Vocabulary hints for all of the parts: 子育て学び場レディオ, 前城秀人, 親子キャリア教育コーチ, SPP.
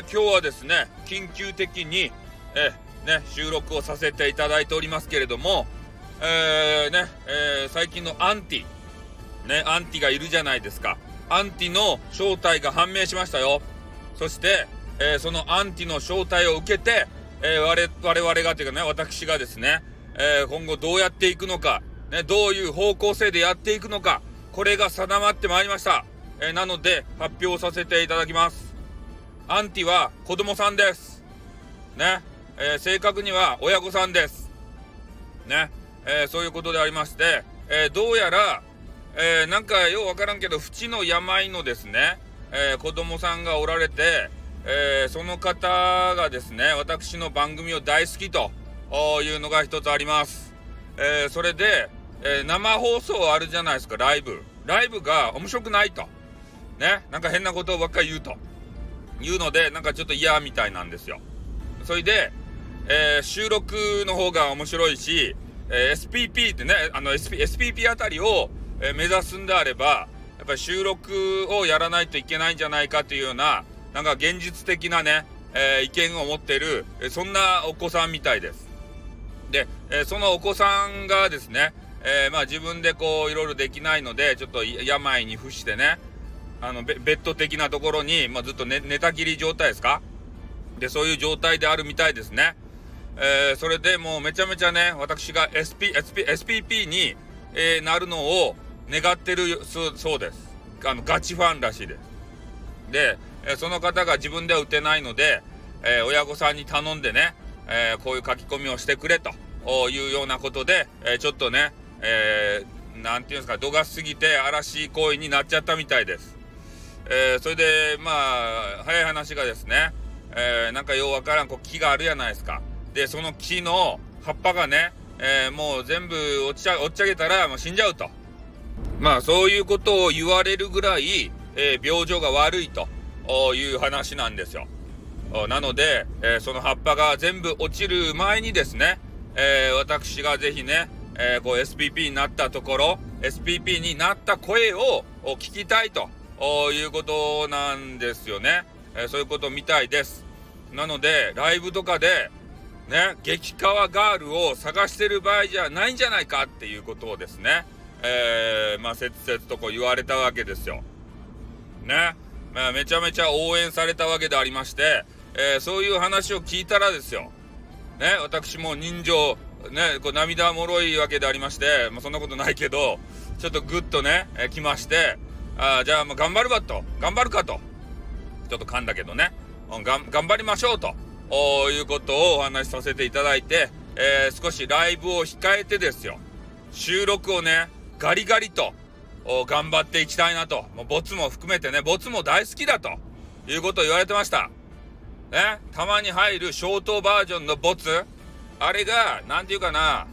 今日はですね緊急的に、収録をさせていただいておりますけれども、最近のアンティがいるじゃないですか。アンティの正体が判明しましたよ。そして、そのアンティの正体を受けて、我々がというかね、私がですね、今後どうやっていくのか、どういう方向性でやっていくのか、これが定まってまいりました。なので発表させていただきます。アンティは子供さんです。正確には親御さんです。そういうことでありまして、どうやら、なんかようわからんけど不治の病のですね、子供さんがおられて、その方がですね私の番組を大好きというのが一つあります。それで、生放送あるじゃないですか。ライブが面白くないとなんか変なことばっかり言うというのでなんかちょっと嫌みたいなんですよ。それで、収録の方が面白いし、SPP ってねSPP あたりを目指すんであればやっぱり収録をやらないといけないんじゃないかというようななんか現実的な意見を持っているそんなお子さんみたいです。で、そのお子さんがですね、自分でこういろいろできないのでちょっと病に伏してベッド的なところに、ずっと 寝たきり状態ですか。でそういう状態であるみたいですね。それでもうめちゃめちゃ私が SPP に、なるのを願ってるそうです。ガチファンらしいです。で、その方が自分では打てないので、親御さんに頼んでこういう書き込みをしてくれというようなことで、ちょっとなんていうんですか、度が過ぎて荒らしい行為になっちゃったみたいです。それで早い話がですね、なんかようわからん木があるじゃないですか。でその木の葉っぱがもう全部落ちちゃげたらもう死んじゃうと。そういうことを言われるぐらい、病状が悪いという話なんですよ。なので、その葉っぱが全部落ちる前にですね、私がぜひSPP になったところ SPP になった声を聞きたいということなんですよね。そういうことみたいです。なのでライブとかで激川ガールを探してる場合じゃないんじゃないかっていうことをですね、切々とこう言われたわけですよめちゃめちゃ応援されたわけでありまして、そういう話を聞いたらですよ私も人情こう涙もろいわけでありまして、そんなことないけどちょっとグッときまして、じゃあ頑張るかとちょっと噛んだけど頑張りましょうということをお話しさせていただいて、少しライブを控えてですよ収録をガリガリと頑張っていきたいなと。ボツも含めてボツも大好きだということを言われてましたたまに入るショートバージョンのボツ、あれがなんていうかな、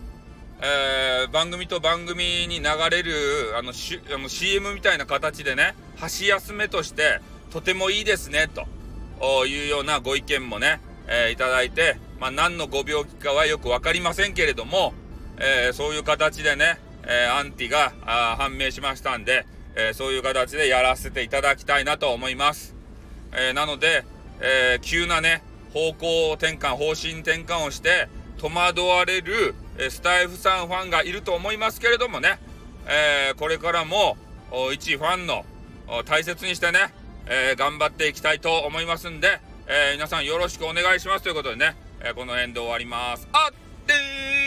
番組と番組に流れるCM みたいな形で箸休めとしてとてもいいですねというようなご意見もいただいて、何のご病気かはよく分かりませんけれども、そういう形でアンティが判明しましたんで、そういう形でやらせていただきたいなと思います。なので、急な方針転換をして戸惑われるスタイフさんファンがいると思いますけれどもこれからも一ファンの大切にして頑張っていきたいと思いますんで、皆さんよろしくお願いしますということでこの辺で終わります。あってー。